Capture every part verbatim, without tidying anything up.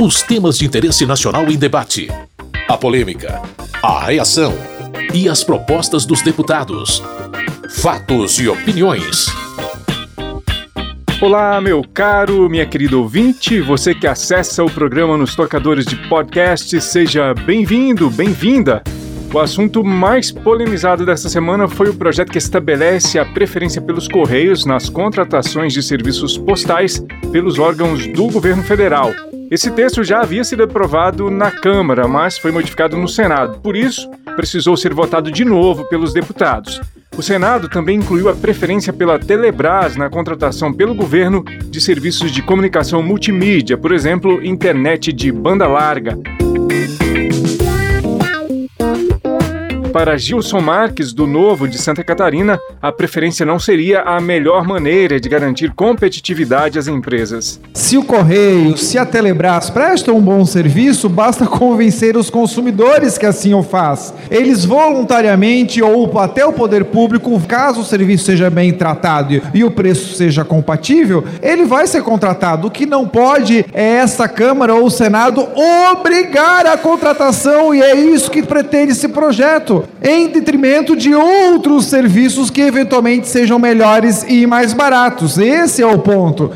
Os temas de interesse nacional em debate, a polêmica, a reação e as propostas dos deputados. Fatos e opiniões. Olá, meu caro, minha querida ouvinte, você que acessa o programa nos tocadores de podcast, seja bem-vindo, bem-vinda. O assunto mais polemizado desta semana foi o projeto que estabelece a preferência pelos Correios nas contratações de serviços postais pelos órgãos do governo federal. Esse texto já havia sido aprovado na Câmara, mas foi modificado no Senado. Por isso, precisou ser votado de novo pelos deputados. O Senado também incluiu a preferência pela Telebrás na contratação pelo governo de serviços de comunicação multimídia, por exemplo, internet de banda larga. Para Gilson Marques, do Novo de Santa Catarina, a preferência não seria a melhor maneira de garantir competitividade às empresas. Se o Correio, se a Telebrás prestam um bom serviço, basta convencer os consumidores que assim o faz. Eles voluntariamente ou até o poder público, caso o serviço seja bem tratado e o preço seja compatível, ele vai ser contratado. O que não pode é essa Câmara ou o Senado obrigar a contratação, e é isso que pretende esse projeto, em detrimento de outros serviços que eventualmente sejam melhores e mais baratos. Esse é o ponto.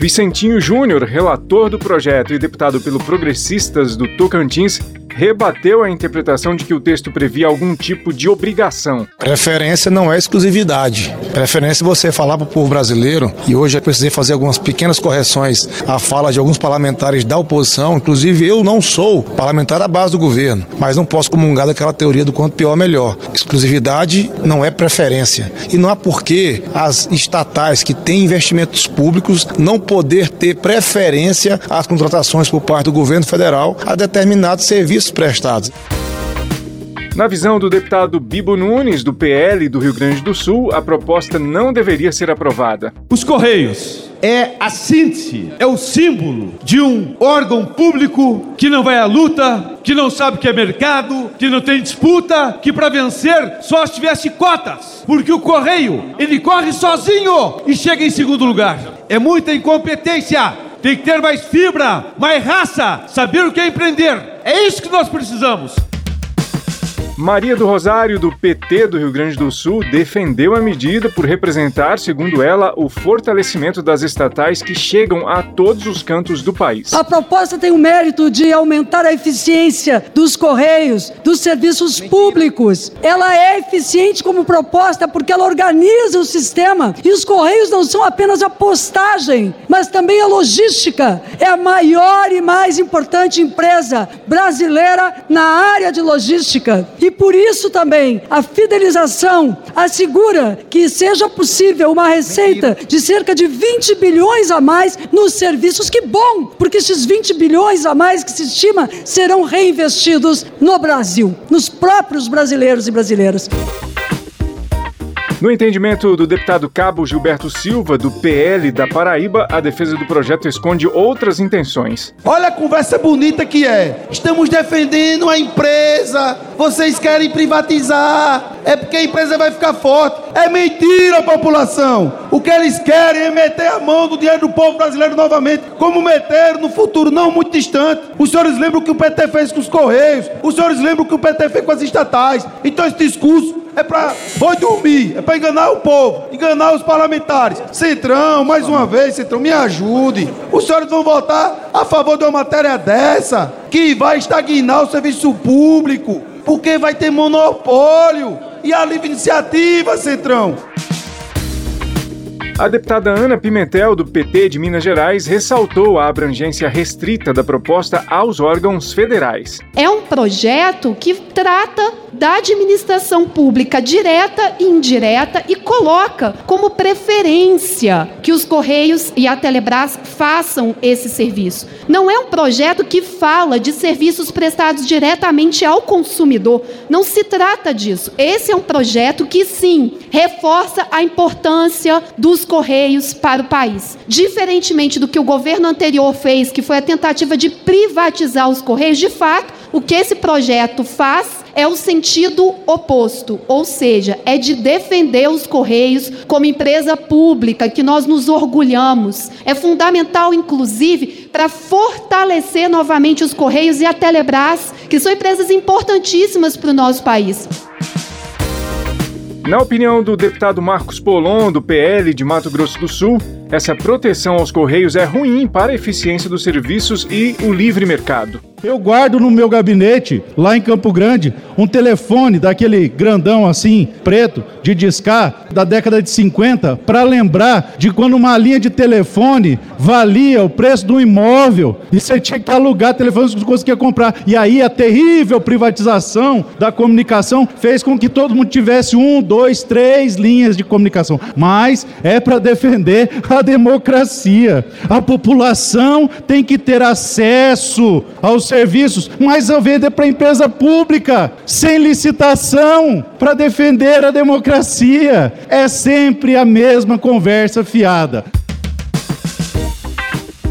Vicentinho Júnior, relator do projeto e deputado pelo Progressistas do Tocantins, rebateu a interpretação de que o texto previa algum tipo de obrigação. Preferência não é exclusividade. Preferência é você falar para o povo brasileiro, e hoje eu precisei fazer algumas pequenas correções à fala de alguns parlamentares da oposição, inclusive eu não sou parlamentar da base do governo, mas não posso comungar daquela teoria do quanto pior melhor. Exclusividade não é preferência. E não há porquê as estatais que têm investimentos públicos não poder ter preferência às contratações por parte do governo federal a determinados serviços prestados. Na visão do deputado Bibo Nunes, do P L do Rio Grande do Sul, a proposta não deveria ser aprovada. Os Correios é a síntese, é o símbolo de um órgão público que não vai à luta, que não sabe o que é mercado, que não tem disputa, que para vencer só estivesse cotas, porque o Correio, ele corre sozinho e chega em segundo lugar. É muita incompetência. Tem que ter mais fibra, mais raça, saber o que é empreender. É isso que nós precisamos. Maria do Rosário, do P T do Rio Grande do Sul, defendeu a medida por representar, segundo ela, o fortalecimento das estatais que chegam a todos os cantos do país. A proposta tem o mérito de aumentar a eficiência dos Correios, dos serviços públicos. Ela é eficiente como proposta porque ela organiza o sistema, e os Correios não são apenas a postagem, mas também a logística. É a maior e mais importante empresa brasileira na área de logística. E por isso também a fidelização assegura que seja possível uma receita de cerca de vinte bilhões a mais nos serviços. Que bom, porque esses vinte bilhões a mais que se estima serão reinvestidos no Brasil, nos próprios brasileiros e brasileiras. No entendimento do deputado Cabo Gilberto Silva, do P L da Paraíba, a defesa do projeto esconde outras intenções. Olha a conversa bonita que é. Estamos defendendo a empresa. Vocês querem privatizar. É porque a empresa vai ficar forte. É mentira, população. O que eles querem é meter a mão do dinheiro do povo brasileiro novamente, como meteram no futuro não muito distante. Os senhores lembram o que o P T fez com os Correios. Os senhores lembram o que o P T fez com as estatais. Então esse discurso é para boi dormir, é para enganar o povo, enganar os parlamentares. Centrão, mais uma vez, Centrão, me ajude. Os senhores vão votar a favor de uma matéria dessa, que vai estagnar o serviço público, porque vai ter monopólio e a livre iniciativa, Centrão. A deputada Ana Pimentel, do P T de Minas Gerais, ressaltou a abrangência restrita da proposta aos órgãos federais. É um projeto que trata da administração pública direta e indireta e coloca como preferência que os Correios e a Telebrás façam esse serviço. Não é um projeto que fala de serviços prestados diretamente ao consumidor. Não se trata disso. Esse é um projeto que, sim, reforça a importância dos Correios para o país. Diferentemente do que o governo anterior fez, que foi a tentativa de privatizar os Correios, de fato, o que esse projeto faz é o sentido oposto, ou seja, é de defender os Correios como empresa pública, que nós nos orgulhamos. É fundamental, inclusive, para fortalecer novamente os Correios e a Telebrás, que são empresas importantíssimas para o nosso país. Na opinião do deputado Marcos Polon, do P L de Mato Grosso do Sul, essa proteção aos Correios é ruim para a eficiência dos serviços e o livre mercado. Eu guardo no meu gabinete, lá em Campo Grande, um telefone daquele grandão assim, preto, de discar, da década de cinquenta, para lembrar de quando uma linha de telefone valia o preço de um imóvel e você tinha que alugar telefones que você conseguia comprar. E aí a terrível privatização da comunicação fez com que todo mundo tivesse um, dois, três linhas de comunicação. Mas é para defender a democracia. A população tem que ter acesso aos serviços, mas a venda é para empresa pública, sem licitação, para defender a democracia. É sempre a mesma conversa fiada.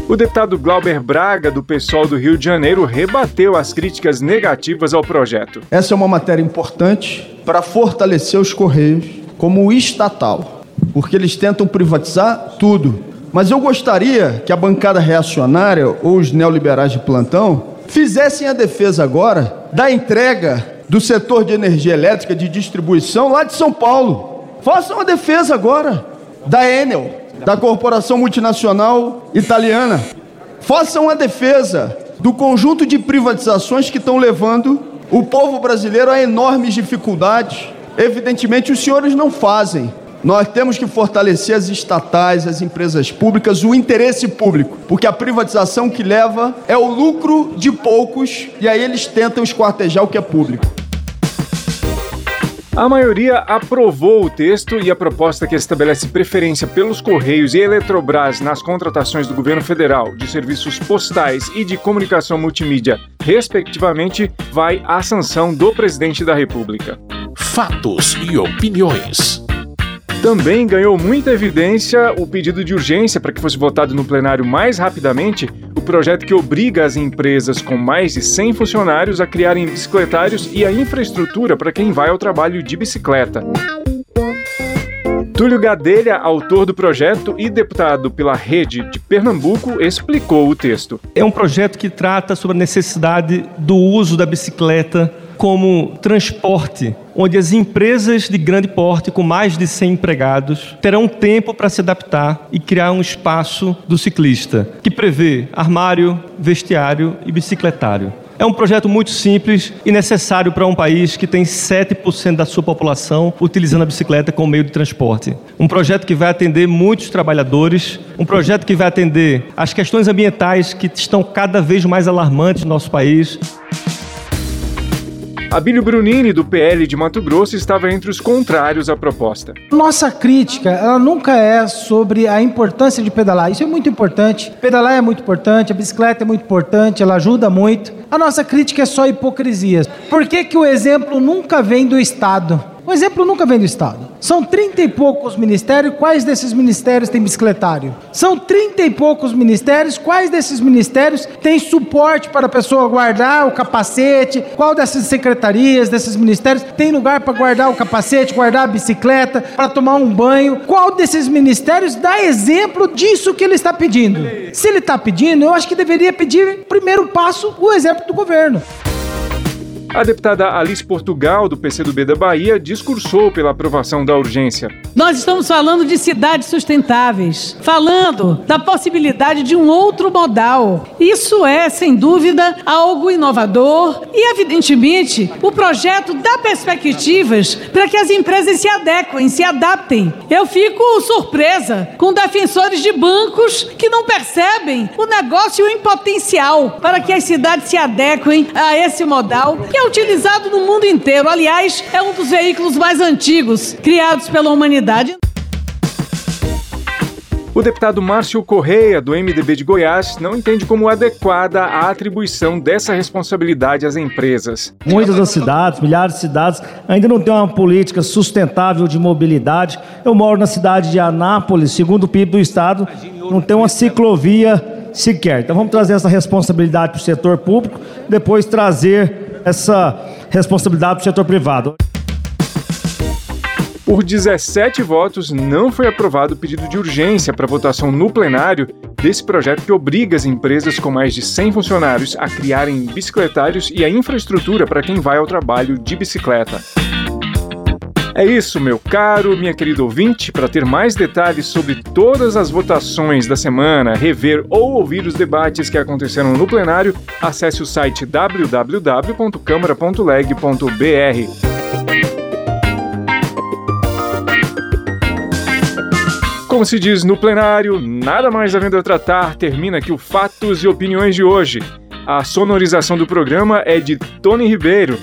O deputado Glauber Braga, do PSOL do Rio de Janeiro, rebateu as críticas negativas ao projeto. Essa é uma matéria importante para fortalecer os Correios como estatal, porque eles tentam privatizar tudo. Mas eu gostaria que a bancada reacionária ou os neoliberais de plantão fizessem a defesa agora da entrega do setor de energia elétrica de distribuição lá de São Paulo. Façam a defesa agora da Enel, da corporação multinacional italiana. Façam a defesa do conjunto de privatizações que estão levando o povo brasileiro a enormes dificuldades. Evidentemente, os senhores não fazem. Nós temos que fortalecer as estatais, as empresas públicas, o interesse público, porque a privatização que leva é o lucro de poucos e aí eles tentam esquartejar o que é público. A maioria aprovou o texto e a proposta que estabelece preferência pelos Correios e Eletrobras nas contratações do governo federal de serviços postais e de comunicação multimídia, respectivamente, vai à sanção do presidente da República. Fatos e opiniões. Também ganhou muita evidência o pedido de urgência para que fosse votado no plenário mais rapidamente o projeto que obriga as empresas com mais de cem funcionários a criarem bicicletários e a infraestrutura para quem vai ao trabalho de bicicleta. Túlio Gadelha, autor do projeto e deputado pela Rede de Pernambuco, explicou o texto. É um projeto que trata sobre a necessidade do uso da bicicleta como transporte, onde as empresas de grande porte, com mais de cem empregados, terão tempo para se adaptar e criar um espaço do ciclista, que prevê armário, vestiário e bicicletário. É um projeto muito simples e necessário para um país que tem sete por cento da sua população utilizando a bicicleta como meio de transporte. Um projeto que vai atender muitos trabalhadores, um projeto que vai atender as questões ambientais que estão cada vez mais alarmantes no nosso país. Abílio Brunini, do P L de Mato Grosso, estava entre os contrários à proposta. Nossa crítica, ela nunca é sobre a importância de pedalar. Isso é muito importante. Pedalar é muito importante, a bicicleta é muito importante, ela ajuda muito. A nossa crítica é só hipocrisia. Por que que o exemplo nunca vem do Estado? O exemplo nunca vem do Estado. São trinta e poucos ministérios, quais desses ministérios têm bicicletário? São trinta e poucos ministérios, quais desses ministérios têm suporte para a pessoa guardar o capacete? Qual dessas secretarias, desses ministérios, tem lugar para guardar o capacete, guardar a bicicleta, para tomar um banho? Qual desses ministérios dá exemplo disso que ele está pedindo? Se ele está pedindo, eu acho que deveria pedir, primeiro passo, o exemplo do governo. A deputada Alice Portugal, do P C do B da Bahia, discursou pela aprovação da urgência. Nós estamos falando de cidades sustentáveis, falando da possibilidade de um outro modal. Isso é, sem dúvida, algo inovador e, evidentemente, o projeto dá perspectivas para que as empresas se adequem, se adaptem. Eu fico surpresa com defensores de bancos que não percebem o negócio em potencial para que as cidades se adequem a esse modal que é utilizado no mundo inteiro. Aliás, é um dos veículos mais antigos criados pela humanidade. O deputado Márcio Correia, do M D B de Goiás, não entende como adequada a atribuição dessa responsabilidade às empresas. Muitas das cidades, milhares de cidades, ainda não têm uma política sustentável de mobilidade. Eu moro na cidade de Anápolis, segundo o P I B do Estado, não tem uma ciclovia sequer. Então vamos trazer essa responsabilidade para o setor público, depois trazer essa responsabilidade para o setor privado. Por dezessete votos, não foi aprovado o pedido de urgência para votação no plenário desse projeto que obriga as empresas com mais de cem funcionários a criarem bicicletários e a infraestrutura para quem vai ao trabalho de bicicleta. É isso, meu caro, minha querida ouvinte. Para ter mais detalhes sobre todas as votações da semana, rever ou ouvir os debates que aconteceram no plenário, acesse o site w w w ponto câmara ponto leg ponto b r. Como se diz no plenário, nada mais havendo a tratar, termina aqui o Fatos e Opiniões de hoje. A sonorização do programa é de Tony Ribeiro.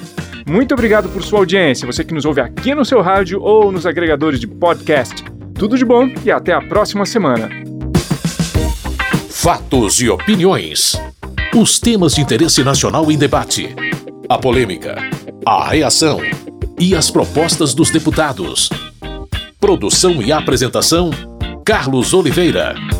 Muito obrigado por sua audiência, você que nos ouve aqui no seu rádio ou nos agregadores de podcast. Tudo de bom e até a próxima semana. Fatos e Opiniões. Os temas de interesse nacional em debate. A polêmica, a reação e as propostas dos deputados. Produção e apresentação: Carlos Oliveira.